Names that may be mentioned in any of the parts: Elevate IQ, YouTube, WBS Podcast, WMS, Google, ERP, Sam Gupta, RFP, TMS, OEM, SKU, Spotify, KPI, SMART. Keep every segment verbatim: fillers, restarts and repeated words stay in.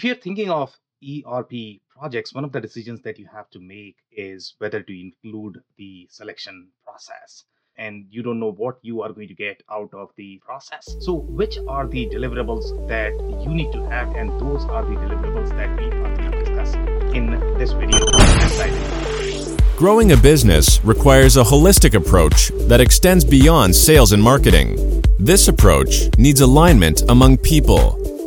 If you're thinking of E R P projects, one of the decisions that you have to make is whether to include the selection process. And you don't know what you are going to get out of the process. So which are the deliverables that you need to have? And those are the deliverables that we are going to discuss in this video. Growing a business requires a holistic approach that extends beyond sales and marketing. This approach needs alignment among people,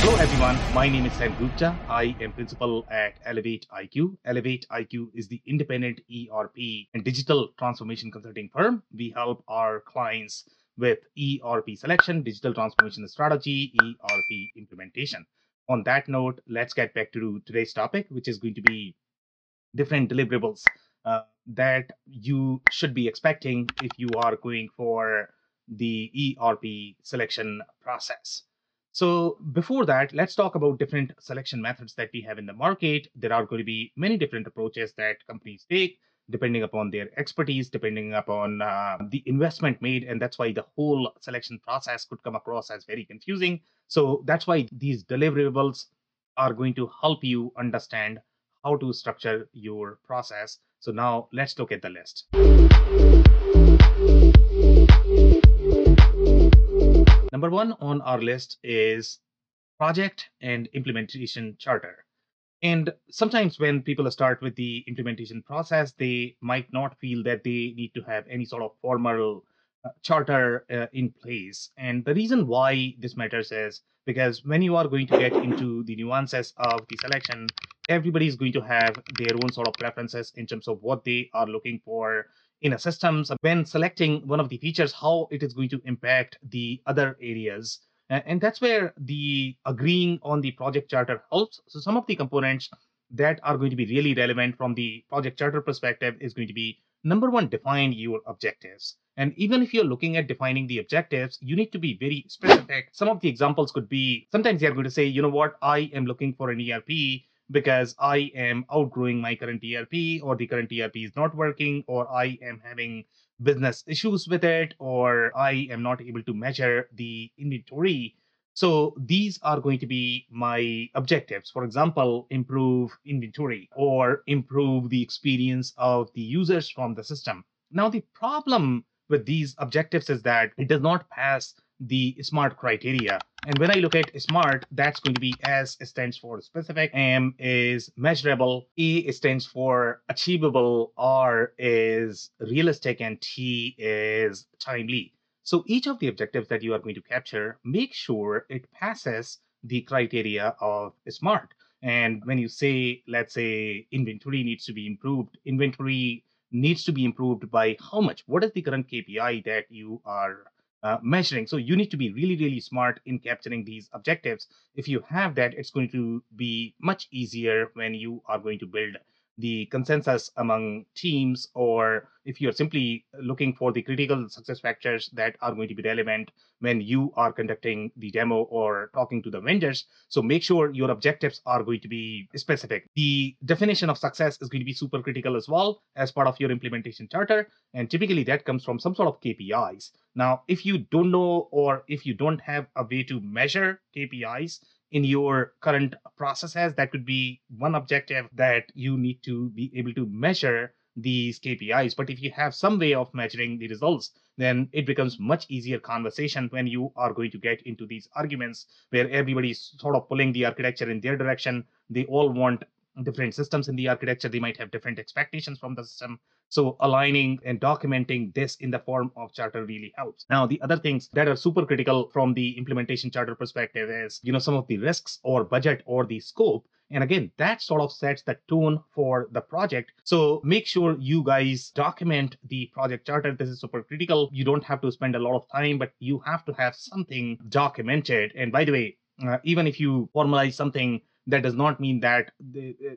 Hello everyone, my name is Sam Gupta. I am principal at Elevate I Q. Elevate I Q is the independent E R P and digital transformation consulting firm. We help our clients with E R P selection, digital transformation strategy, E R P implementation. On that note, let's get back to today's topic, which is going to be different deliverables uh, that you should be expecting if you are going for the E R P selection process. So before that, let's talk about different selection methods that we have in the market. There are going to be many different approaches that companies take, depending upon their expertise, depending upon uh, the investment made. And that's why the whole selection process could come across as very confusing. So that's why these deliverables are going to help you understand how to structure your process. So now let's look at the list. Number one on our list is project and implementation charter. And sometimes when people start with the implementation process, they might not feel that they need to have any sort of formal uh, charter uh, in place. And the reason why this matters is because when you are going to get into the nuances of the selection, everybody is going to have their own sort of preferences in terms of what they are looking for in a system. So when selecting one of the features, how it is going to impact the other areas. And that's where the agreeing on the project charter helps. So some of the components that are going to be really relevant from the project charter perspective is going to be, number one, define your objectives. And even if you're looking at defining the objectives, you need to be very specific. Some of the examples could be, sometimes they're going to say, you know what, I am looking for an E R P because I am outgrowing my current E R P, or the current E R P is not working, or I am having business issues with it, or I am not able to measure the inventory. So these are going to be my objectives. For example, improve inventory or improve the experience of the users from the system. Now, the problem with these objectives is that it does not pass the SMART criteria. And when I look at SMART, that's going to be S stands for specific, M is measurable, E stands for achievable, R is realistic, and T is timely. So each of the objectives that you are going to capture, make sure it passes the criteria of SMART. And when you say, let's say, inventory needs to be improved, inventory needs to be improved by how much? What is the current K P I that you are Uh, measuring? So you need to be really, really smart in capturing these objectives. If you have that, it's going to be much easier when you are going to build the consensus among teams, or if you're simply looking for the critical success factors that are going to be relevant when you are conducting the demo or talking to the vendors. So make sure your objectives are going to be specific. The definition of success is going to be super critical as well as part of your implementation charter. And typically that comes from some sort of K P Is. Now, if you don't know, or if you don't have a way to measure K P Is, in your current processes, that could be one objective that you need to be able to measure these K P Is. But if you have some way of measuring the results, then it becomes much easier conversation when you are going to get into these arguments where everybody's sort of pulling the architecture in their direction. They all want different systems in the architecture. They might have different expectations from the system. So aligning and documenting this in the form of charter really helps. Now, the other things that are super critical from the implementation charter perspective is, you know, some of the risks or budget or the scope. And again, that sort of sets the tone for the project. So make sure you guys document the project charter. This is super critical. You don't have to spend a lot of time, but you have to have something documented. And by the way, uh, even if you formalize something That does not mean that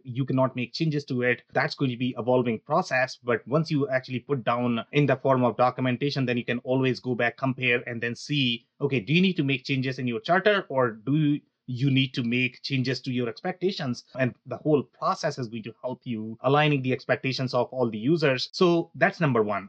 you cannot make changes to it. That's going to be an evolving process. But once you actually put down in the form of documentation, then you can always go back, compare, and then see, okay, do you need to make changes in your charter, or do you you need to make changes to your expectations? And the whole process is going to help you aligning the expectations of all the users. So that's number one.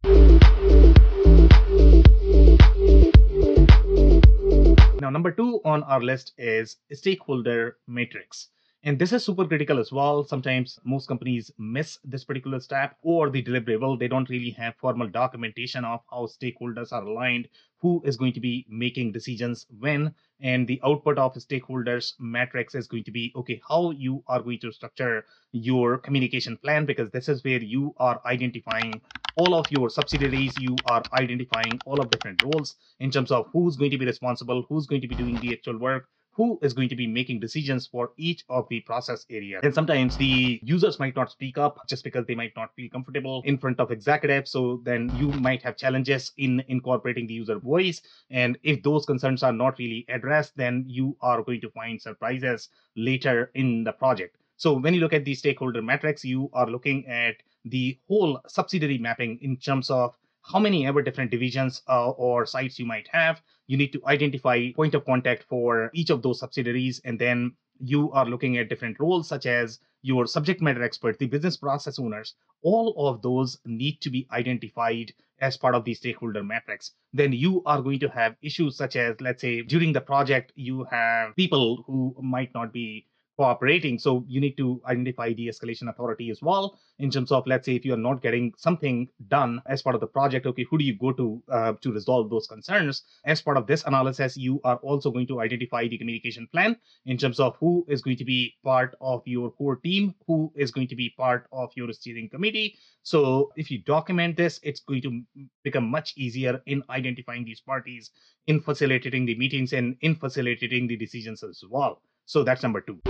Now, number two on our list is stakeholder matrix. And this is super critical as well. Sometimes most companies miss this particular step or the deliverable. They don't really have formal documentation of how stakeholders are aligned, who is going to be making decisions when, and the output of stakeholders matrix is going to be, okay, how you are going to structure your communication plan, because this is where you are identifying all of your subsidiaries, you are identifying all of different roles in terms of who's going to be responsible, who's going to be doing the actual work, who is going to be making decisions for each of the process areas. And sometimes the users might not speak up just because they might not feel comfortable in front of executives. So then you might have challenges in incorporating the user voice. And if those concerns are not really addressed, then you are going to find surprises later in the project. So when you look at the stakeholder metrics, you are looking at the whole subsidiary mapping in terms of how many ever different divisions uh, or sites you might have. You need to identify point of contact for each of those subsidiaries. And then you are looking at different roles, such as your subject matter experts, the business process owners. All of those need to be identified as part of the stakeholder matrix. Then you are going to have issues such as, let's say, during the project, you have people who might not be cooperating. So you need to identify the escalation authority as well in terms of, let's say, if you are not getting something done as part of the project, okay, who do you go to uh, to resolve those concerns? As part of this analysis, you are also going to identify the communication plan in terms of who is going to be part of your core team, who is going to be part of your steering committee. So if you document this, it's going to become much easier in identifying these parties, in facilitating the meetings, and in facilitating the decisions as well. So that's number two.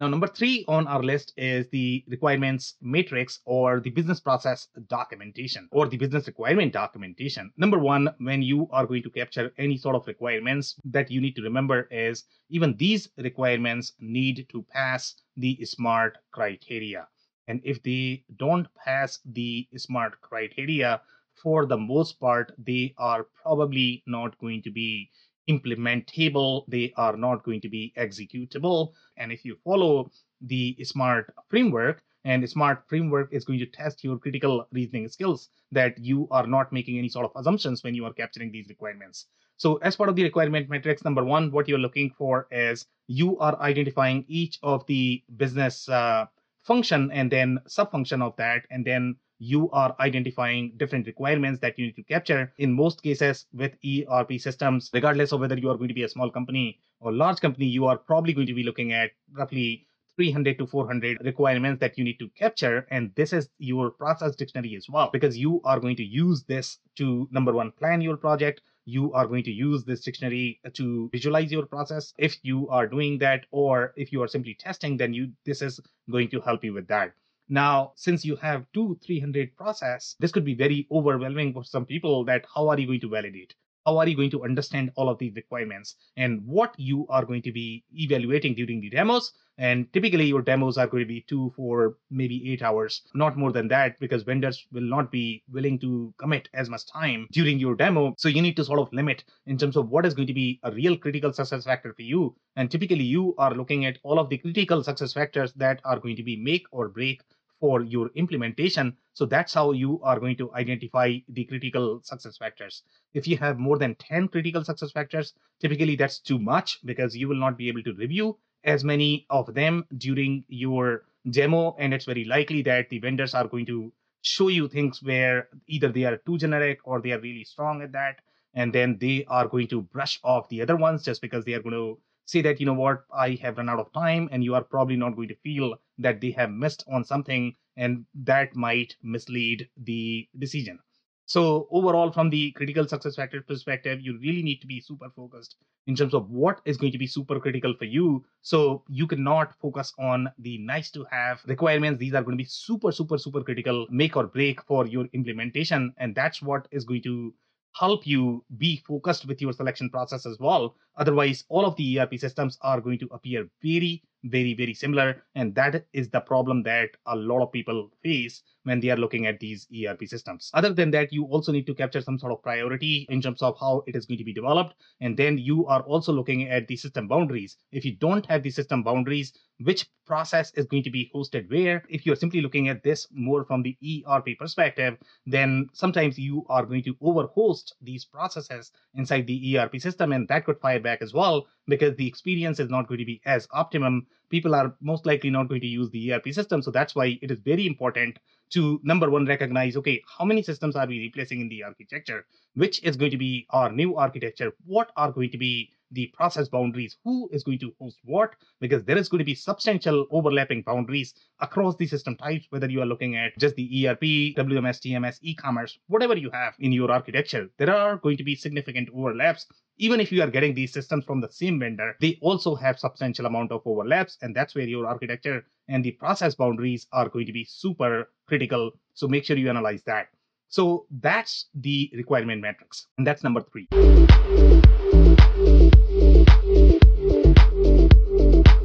Now, number three on our list is the requirements matrix, or the business process documentation, or the business requirement documentation. Number one, when you are going to capture any sort of requirements, that you need to remember is even these requirements need to pass the SMART criteria. And if they don't pass the SMART criteria, for the most part, they are probably not going to be implementable. They are not going to be executable. And if you follow the SMART framework, and SMART framework is going to test your critical reasoning skills, that you are not making any sort of assumptions when you are capturing these requirements. So as part of the requirement metrics, number one, what you're looking for is you are identifying each of the business uh, function and then sub-function of that, and then you are identifying different requirements that you need to capture. In most cases with E R P systems, regardless of whether you are going to be a small company or large company, you are probably going to be looking at roughly three hundred to four hundred requirements that you need to capture. And this is your process dictionary as well, because you are going to use this to, number one, plan your project. You are going to use this dictionary to visualize your process. If you are doing that, or if you are simply testing, then you this is going to help you with that. Now, since you have two, three hundred process, this could be very overwhelming for some people, that how are you going to validate? How are you going to understand all of these requirements and what you are going to be evaluating during the demos? And typically your demos are going to be two, four, maybe eight hours, not more than that, because vendors will not be willing to commit as much time during your demo. So you need to sort of limit in terms of what is going to be a real critical success factor for you. And typically you are looking at all of the critical success factors that are going to be make or break for your implementation. So that's how you are going to identify the critical success factors. If you have more than ten critical success factors, typically that's too much, because you will not be able to review as many of them during your demo. And it's very likely that the vendors are going to show you things where either they are too generic or they are really strong at that. And then they are going to brush off the other ones just because they are going to say that, you know what, I have run out of time, and you are probably not going to feel that they have missed on something, and that might mislead the decision. So overall, from the critical success factor perspective, you really need to be super focused in terms of what is going to be super critical for you. So you cannot focus on the nice to have requirements. These are going to be super, super, super critical, make or break for your implementation. And that's what is going to help you be focused with your selection process as well. Otherwise, all of the E R P systems are going to appear very, very, very similar. And that is the problem that a lot of people face when they are looking at these E R P systems. Other than that, you also need to capture some sort of priority in terms of how it is going to be developed. And then you are also looking at the system boundaries. If you don't have the system boundaries, which process is going to be hosted where? If you're simply looking at this more from the E R P perspective, then sometimes you are going to overhost these processes inside the E R P system, and that could fire back as well, because the experience is not going to be as optimum. People are most likely not going to use the E R P system. So that's why it is very important to, number one, recognize, okay, how many systems are we replacing in the architecture? Which is going to be our new architecture? What are going to be the process boundaries? Who is going to host what? Because there is going to be substantial overlapping boundaries across the system types, whether you are looking at just the E R P, W M S, T M S, e-commerce, whatever you have in your architecture, there are going to be significant overlaps. Even if you are getting these systems from the same vendor, they also have substantial amount of overlaps. And that's where your architecture and the process boundaries are going to be super critical. So make sure you analyze that. So that's the requirement matrix. And that's number three.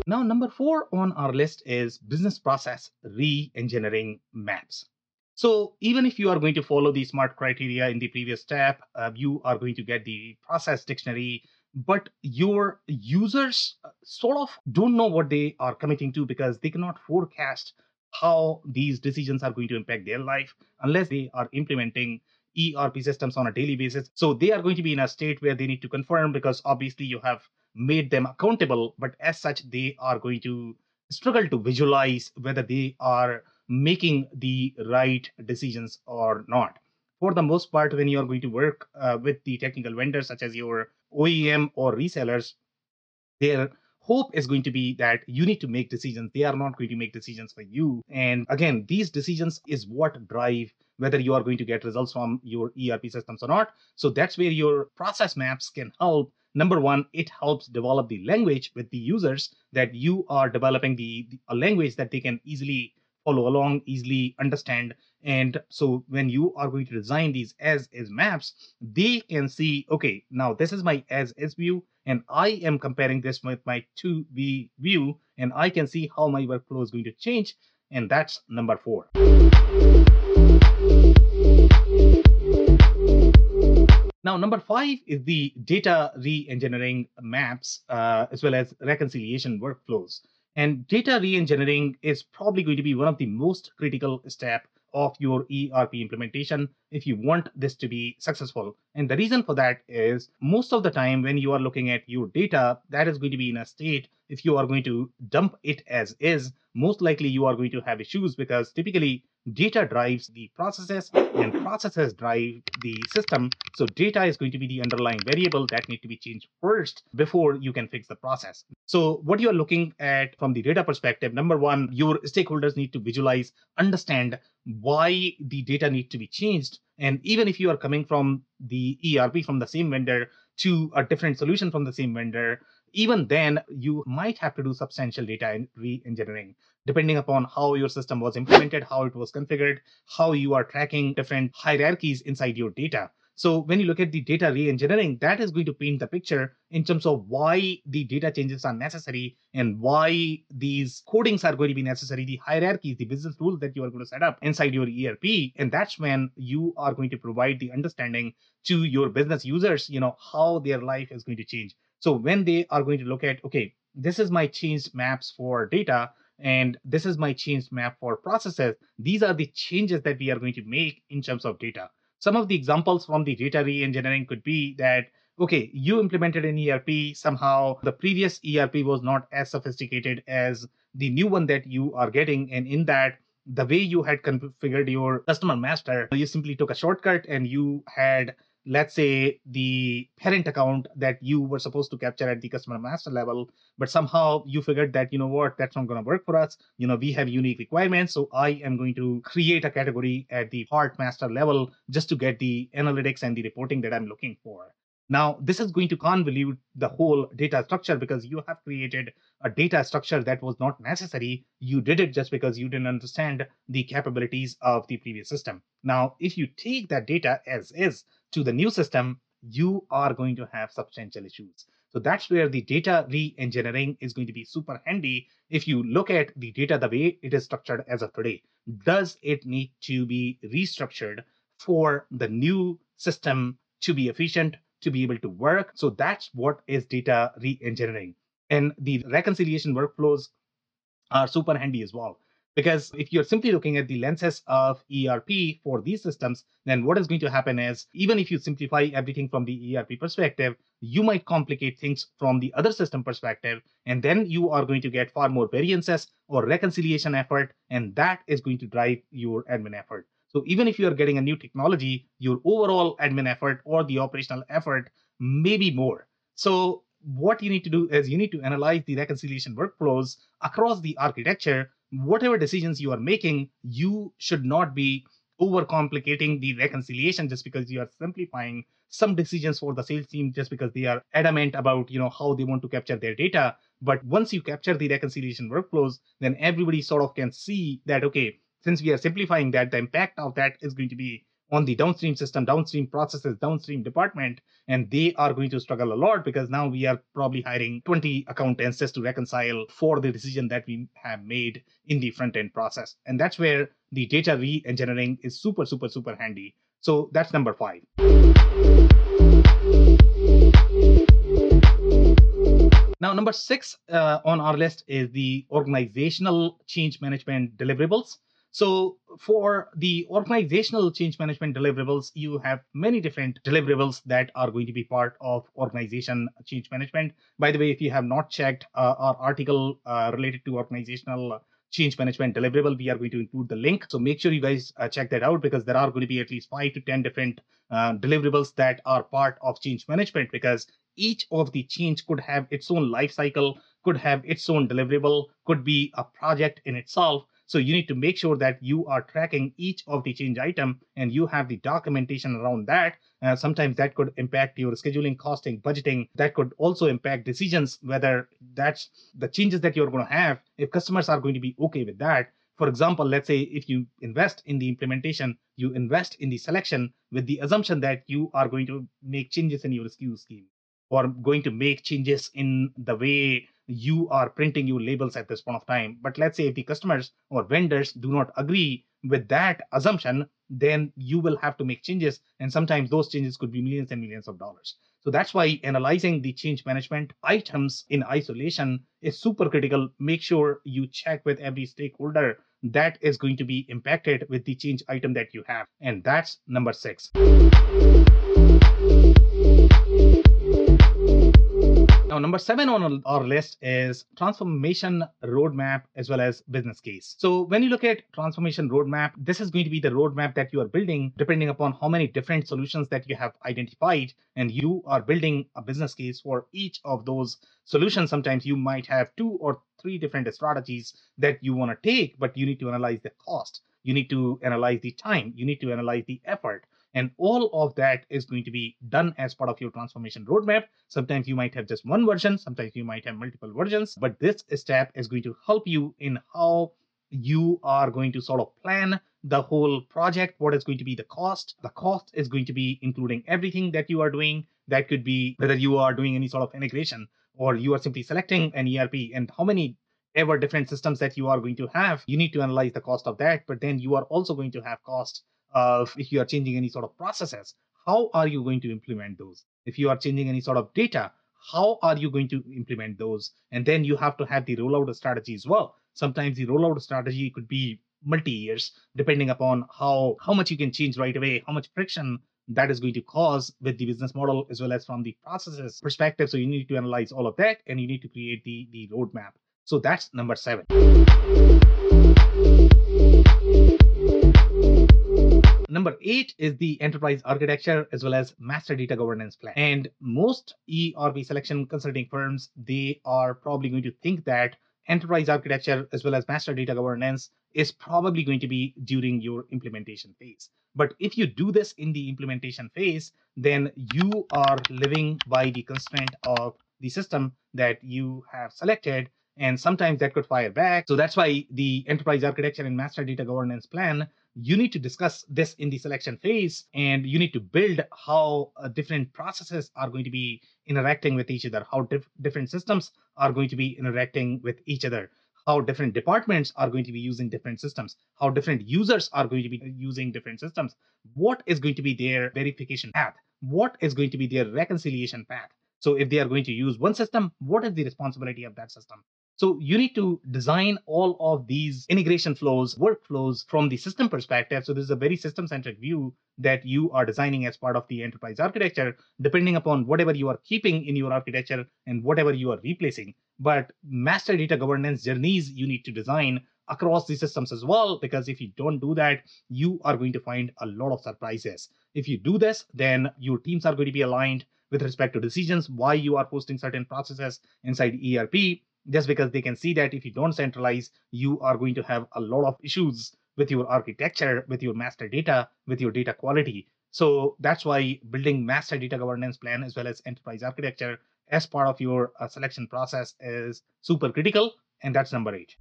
Now, number four on our list is business process re-engineering maps. So even if you are going to follow the SMART criteria in the previous step, uh, you are going to get the process dictionary, but your users sort of don't know what they are committing to, because they cannot forecast how these decisions are going to impact their life unless they are implementing E R P systems on a daily basis. So they are going to be in a state where they need to confirm, because obviously you have made them accountable, but as such, they are going to struggle to visualize whether they are making the right decisions or not. For the most part, when you are going to work uh, with the technical vendors, such as your O E M or resellers, their hope is going to be that you need to make decisions. They are not going to make decisions for you. And again, these decisions is what drive whether you are going to get results from your E R P systems or not. So that's where your process maps can help. Number one, it helps develop the language with the users, that you are developing the, the a language that they can easily follow along, easily understand. And so when you are going to design these as is maps, they can see, okay, now this is my as is view, and I am comparing this with my to be view, and I can see how my workflow is going to change. And that's number four. Now, number five is the data re-engineering maps, uh, as well as reconciliation workflows. And data re-engineering is probably going to be one of the most critical step of your E R P implementation if you want this to be successful. And the reason for that is, most of the time when you are looking at your data, that is going to be in a state, if you are going to dump it as is, most likely you are going to have issues, because typically data drives the processes and processes drive the system. So data is going to be the underlying variable that needs to be changed first before you can fix the process. So what you are looking at from the data perspective, number one, your stakeholders need to visualize, understand why the data needs to be changed. And even if you are coming from the E R P from the same vendor to a different solution from the same vendor, even then you might have to do substantial data re-engineering, depending upon how your system was implemented, how it was configured, how you are tracking different hierarchies inside your data. So when you look at the data re-engineering, that is going to paint the picture in terms of why the data changes are necessary and why these codings are going to be necessary, the hierarchies, the business rules that you are going to set up inside your E R P. And that's when you are going to provide the understanding to your business users, you know, how their life is going to change. So when they are going to look at, okay, this is my changed maps for data, and this is my changed map for processes, these are the changes that we are going to make in terms of data. Some of the examples from the data re-engineering could be that, okay, you implemented an E R P, somehow the previous E R P was not as sophisticated as the new one that you are getting. And in that, the way you had configured your customer master, you simply took a shortcut, and you had, let's say, the parent account that you were supposed to capture at the customer master level, but somehow you figured that, you know what, that's not going to work for us. You know, we have unique requirements. So I am going to create a category at the part master level just to get the analytics and the reporting that I'm looking for. Now, this is going to convolute the whole data structure, because you have created a data structure that was not necessary. You did it just because you didn't understand the capabilities of the previous system. Now, if you take that data as is, to the new system, you are going to have substantial issues. So that's where the data re-engineering is going to be super handy. If you look at the data the way it is structured as of today, does it need to be restructured for the new system to be efficient, to be able to work? So that's what is data re-engineering. And the reconciliation workflows are super handy as well. Because if you're simply looking at the lenses of E R P for these systems, then what is going to happen is, even if you simplify everything from the E R P perspective, you might complicate things from the other system perspective, and then you are going to get far more variances or reconciliation effort, and that is going to drive your admin effort. So even if you are getting a new technology, your overall admin effort or the operational effort may be more. So what you need to do is you need to analyze the reconciliation workflows across the architecture. Whatever decisions you are making, you should not be overcomplicating the reconciliation just because you are simplifying some decisions for the sales team just because they are adamant about, you know, how they want to capture their data. But once you capture the reconciliation workflows, then everybody sort of can see that, okay, since we are simplifying that, the impact of that is going to be on the downstream system, downstream processes, downstream department, and they are going to struggle a lot because now we are probably hiring twenty accountants just to reconcile for the decision that we have made in the front-end process. And that's where the data re-engineering is super, super, super handy. So that's number five. Now, number six uh, on our list is the organizational change management deliverables. So for the organizational change management deliverables, you have many different deliverables that are going to be part of organization change management. By the way, if you have not checked uh, our article uh, related to organizational change management deliverable, we are going to include the link. So make sure you guys uh, check that out, because there are going to be at least five to ten different uh, deliverables that are part of change management, because each of the change could have its own life cycle, could have its own deliverable, could be a project in itself. So you need to make sure that you are tracking each of the change item and you have the documentation around that. Uh, sometimes that could impact your scheduling, costing, budgeting. That could also impact decisions, whether that's the changes that you're going to have, if customers are going to be okay with that. For example, let's say if you invest in the implementation, you invest in the selection with the assumption that you are going to make changes in your S K U scheme or going to make changes in the way you are printing your labels at this point of time. But let's say if the customers or vendors do not agree with that assumption, then you will have to make changes. And sometimes those changes could be millions and millions of dollars. So that's why analyzing the change management items in isolation is super critical. Make sure you check with every stakeholder that is going to be impacted with the change item that you have. And that's number six. Now, number seven on our list is transformation roadmap as well as business case. So when you look at transformation roadmap, this is going to be the roadmap that you are building depending upon how many different solutions that you have identified, and you are building a business case for each of those solutions. Sometimes you might have two or three different strategies that you want to take, but you need to analyze the cost. You need to analyze the time. You need to analyze the effort. And all of that is going to be done as part of your transformation roadmap. Sometimes you might have just one version. Sometimes you might have multiple versions. But this step is going to help you in how you are going to sort of plan the whole project. What is going to be the cost? The cost is going to be including everything that you are doing. That could be whether you are doing any sort of integration or you are simply selecting an E R P, and how many ever different systems that you are going to have. You need to analyze the cost of that. But then you are also going to have cost of if you are changing any sort of processes, how are you going to implement those? If you are changing any sort of data, how are you going to implement those? And then you have to have the rollout strategy as well. Sometimes the rollout strategy could be multi-years, depending upon how, how much you can change right away, how much friction that is going to cause with the business model as well as from the processes perspective. So you need to analyze all of that, and you need to create the, the roadmap. So that's number seven. Number eight is the enterprise architecture as well as master data governance plan. And most E R P selection consulting firms, they are probably going to think that enterprise architecture as well as master data governance is probably going to be during your implementation phase. But if you do this in the implementation phase, then you are living by the constraint of the system that you have selected. And sometimes that could fire back. So that's why the enterprise architecture and master data governance plan, you need to discuss this in the selection phase, and you need to build how uh, different processes are going to be interacting with each other, how diff- different systems are going to be interacting with each other, how different departments are going to be using different systems, how different users are going to be using different systems, what is going to be their verification path, what is going to be their reconciliation path. So if they are going to use one system, what is the responsibility of that system? So you need to design all of these integration flows, workflows from the system perspective. So this is a very system-centric view that you are designing as part of the enterprise architecture, depending upon whatever you are keeping in your architecture and whatever you are replacing. But master data governance journeys you need to design across the systems as well, because if you don't do that, you are going to find a lot of surprises. If you do this, then your teams are going to be aligned with respect to decisions, why you are posting certain processes inside E R P. Just because they can see that if you don't centralize, you are going to have a lot of issues with your architecture, with your master data, with your data quality. So that's why building master data governance plan as well as enterprise architecture as part of your uh, selection process is super critical. And that's number eight.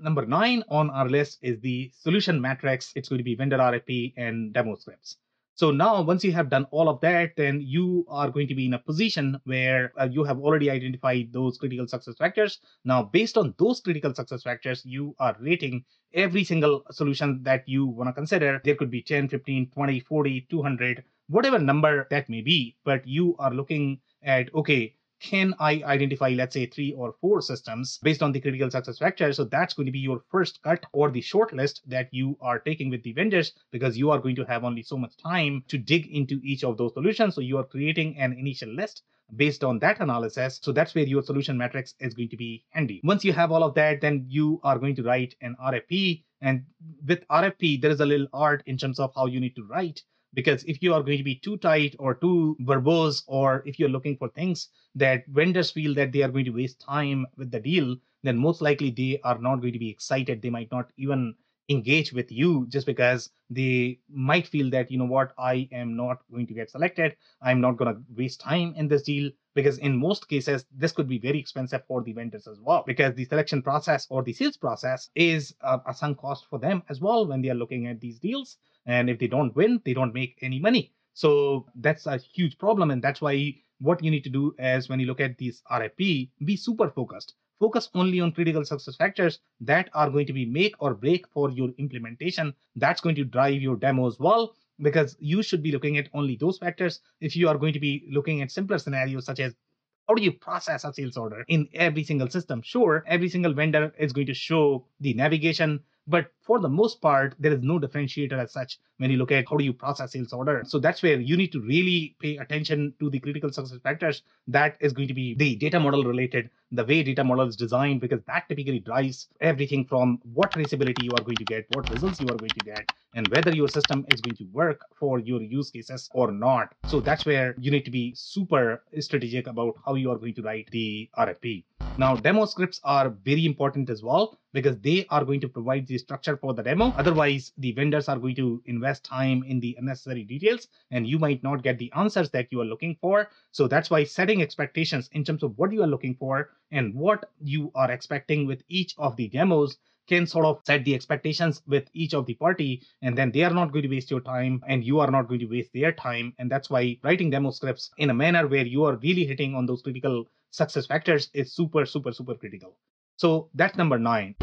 Number nine on our list is the solution matrix. It's going to be vendor R F P and demo scripts. So now once you have done all of that, then you are going to be in a position where uh, you have already identified those critical success factors. Now, based on those critical success factors, you are rating every single solution that you want to consider. There could be ten, fifteen, twenty, forty, two hundred, whatever number that may be. But you are looking at, okay, can I identify, let's say, three or four systems based on the critical success factor? So that's going to be your first cut or the short list that you are taking with the vendors, because you are going to have only so much time to dig into each of those solutions. So you are creating an initial list based on that analysis. So that's where your solution matrix is going to be handy. Once you have all of that, then you are going to write an R F P. And with R F P, there is a little art in terms of how you need to write. Because if you are going to be too tight or too verbose, or if you're looking for things that vendors feel that they are going to waste time with the deal, then most likely they are not going to be excited. They might not even engage with you, just because they might feel that, you know what, I am not going to get selected. I'm not going to waste time in this deal. Because in most cases, this could be very expensive for the vendors as well, because the selection process or the sales process is a, a sunk cost for them as well when they are looking at these deals. And if they don't win, they don't make any money. So that's a huge problem. And that's why what you need to do is, when you look at these R F P, be super focused. Focus only on critical success factors that are going to be make or break for your implementation. That's going to drive your demo as well, because you should be looking at only those factors. If you are going to be looking at simpler scenarios, such as how do you process a sales order in every single system? Sure, every single vendor is going to show the navigation, but for the most part, there is no differentiator as such when you look at how do you process sales order. So that's where you need to really pay attention to the critical success factors. That is going to be the data model related, the way data model is designed, because that typically drives everything from what traceability you are going to get, what results you are going to get, and whether your system is going to work for your use cases or not. So that's where you need to be super strategic about how you are going to write the R F P. Now, demo scripts are very important as well, because they are going to provide the structure for the demo. Otherwise, the vendors are going to invest time in the unnecessary details, and you might not get the answers that you are looking for. So that's why setting expectations in terms of what you are looking for and what you are expecting with each of the demos can sort of set the expectations with each of the party, and then they are not going to waste your time and you are not going to waste their time. And that's why writing demo scripts in a manner where you are really hitting on those critical success factors is super, super, super critical. So that's number nine.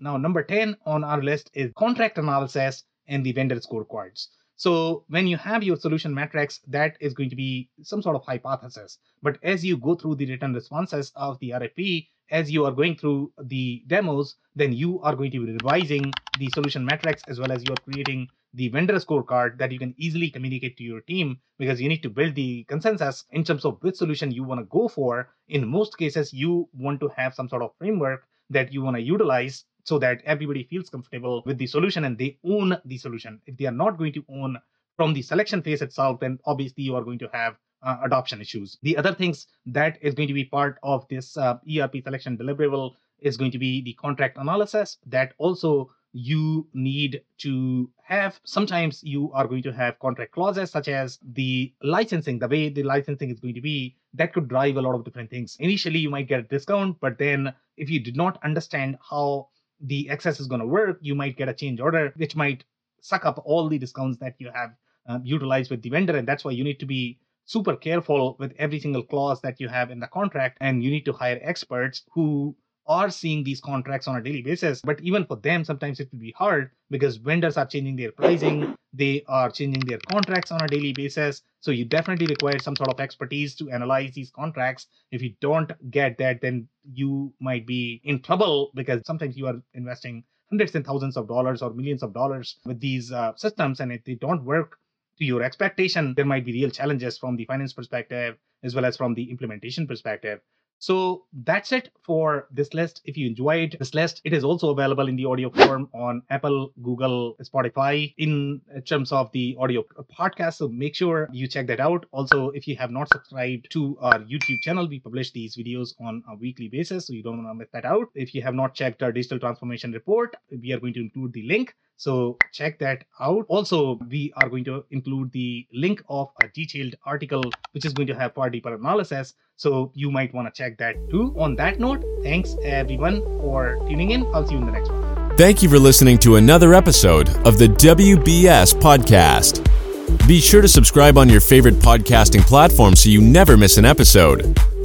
Now, number ten on our list is contract analysis and the vendor scorecards. So when you have your solution matrix, that is going to be some sort of hypothesis. But as you go through the written responses of the R F P, as you are going through the demos, then you are going to be revising the solution matrix, as well as you are creating the vendor scorecard that you can easily communicate to your team, because you need to build the consensus in terms of which solution you want to go for. In most cases, you want to have some sort of framework that you want to utilize so that everybody feels comfortable with the solution and they own the solution. If they are not going to own from the selection phase itself, then obviously you are going to have Uh, adoption issues. The other things that is going to be part of this uh, E R P selection deliverable is going to be the contract analysis that also you need to have, sometimes you are going to have contract clauses such as the licensing, the way the licensing is going to be, that could drive a lot of different things. Initially, you might get a discount, but then if you did not understand how the access is going to work, you might get a change order, which might suck up all the discounts that you have uh, utilized with the vendor. And that's why you need to be super careful with every single clause that you have in the contract. And you need to hire experts who are seeing these contracts on a daily basis. But even for them, sometimes it will be hard because vendors are changing their pricing. They are changing their contracts on a daily basis. So you definitely require some sort of expertise to analyze these contracts. If you don't get that, then you might be in trouble because sometimes you are investing hundreds and thousands of dollars or millions of dollars with these uh, systems. And if they don't work to your expectation, there might be real challenges from the finance perspective as well as from the implementation perspective. So that's it for this list. If you enjoyed this list, it is also available in the audio form on Apple, Google, Spotify in terms of the audio podcast. So make sure you check that out. Also, if you have not subscribed to our YouTube channel, we publish these videos on a weekly basis, so you don't want to miss that out. If you have not checked our digital transformation report, we are going to include the link. So check that out. Also, we are going to include the link of a detailed article, which is going to have far deeper analysis. So you might want to check that too. On that note, thanks everyone for tuning in. I'll see you in the next one. Thank you for listening to another episode of the W B S Podcast. Be sure to subscribe on your favorite podcasting platform so you never miss an episode.